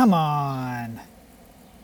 Come on.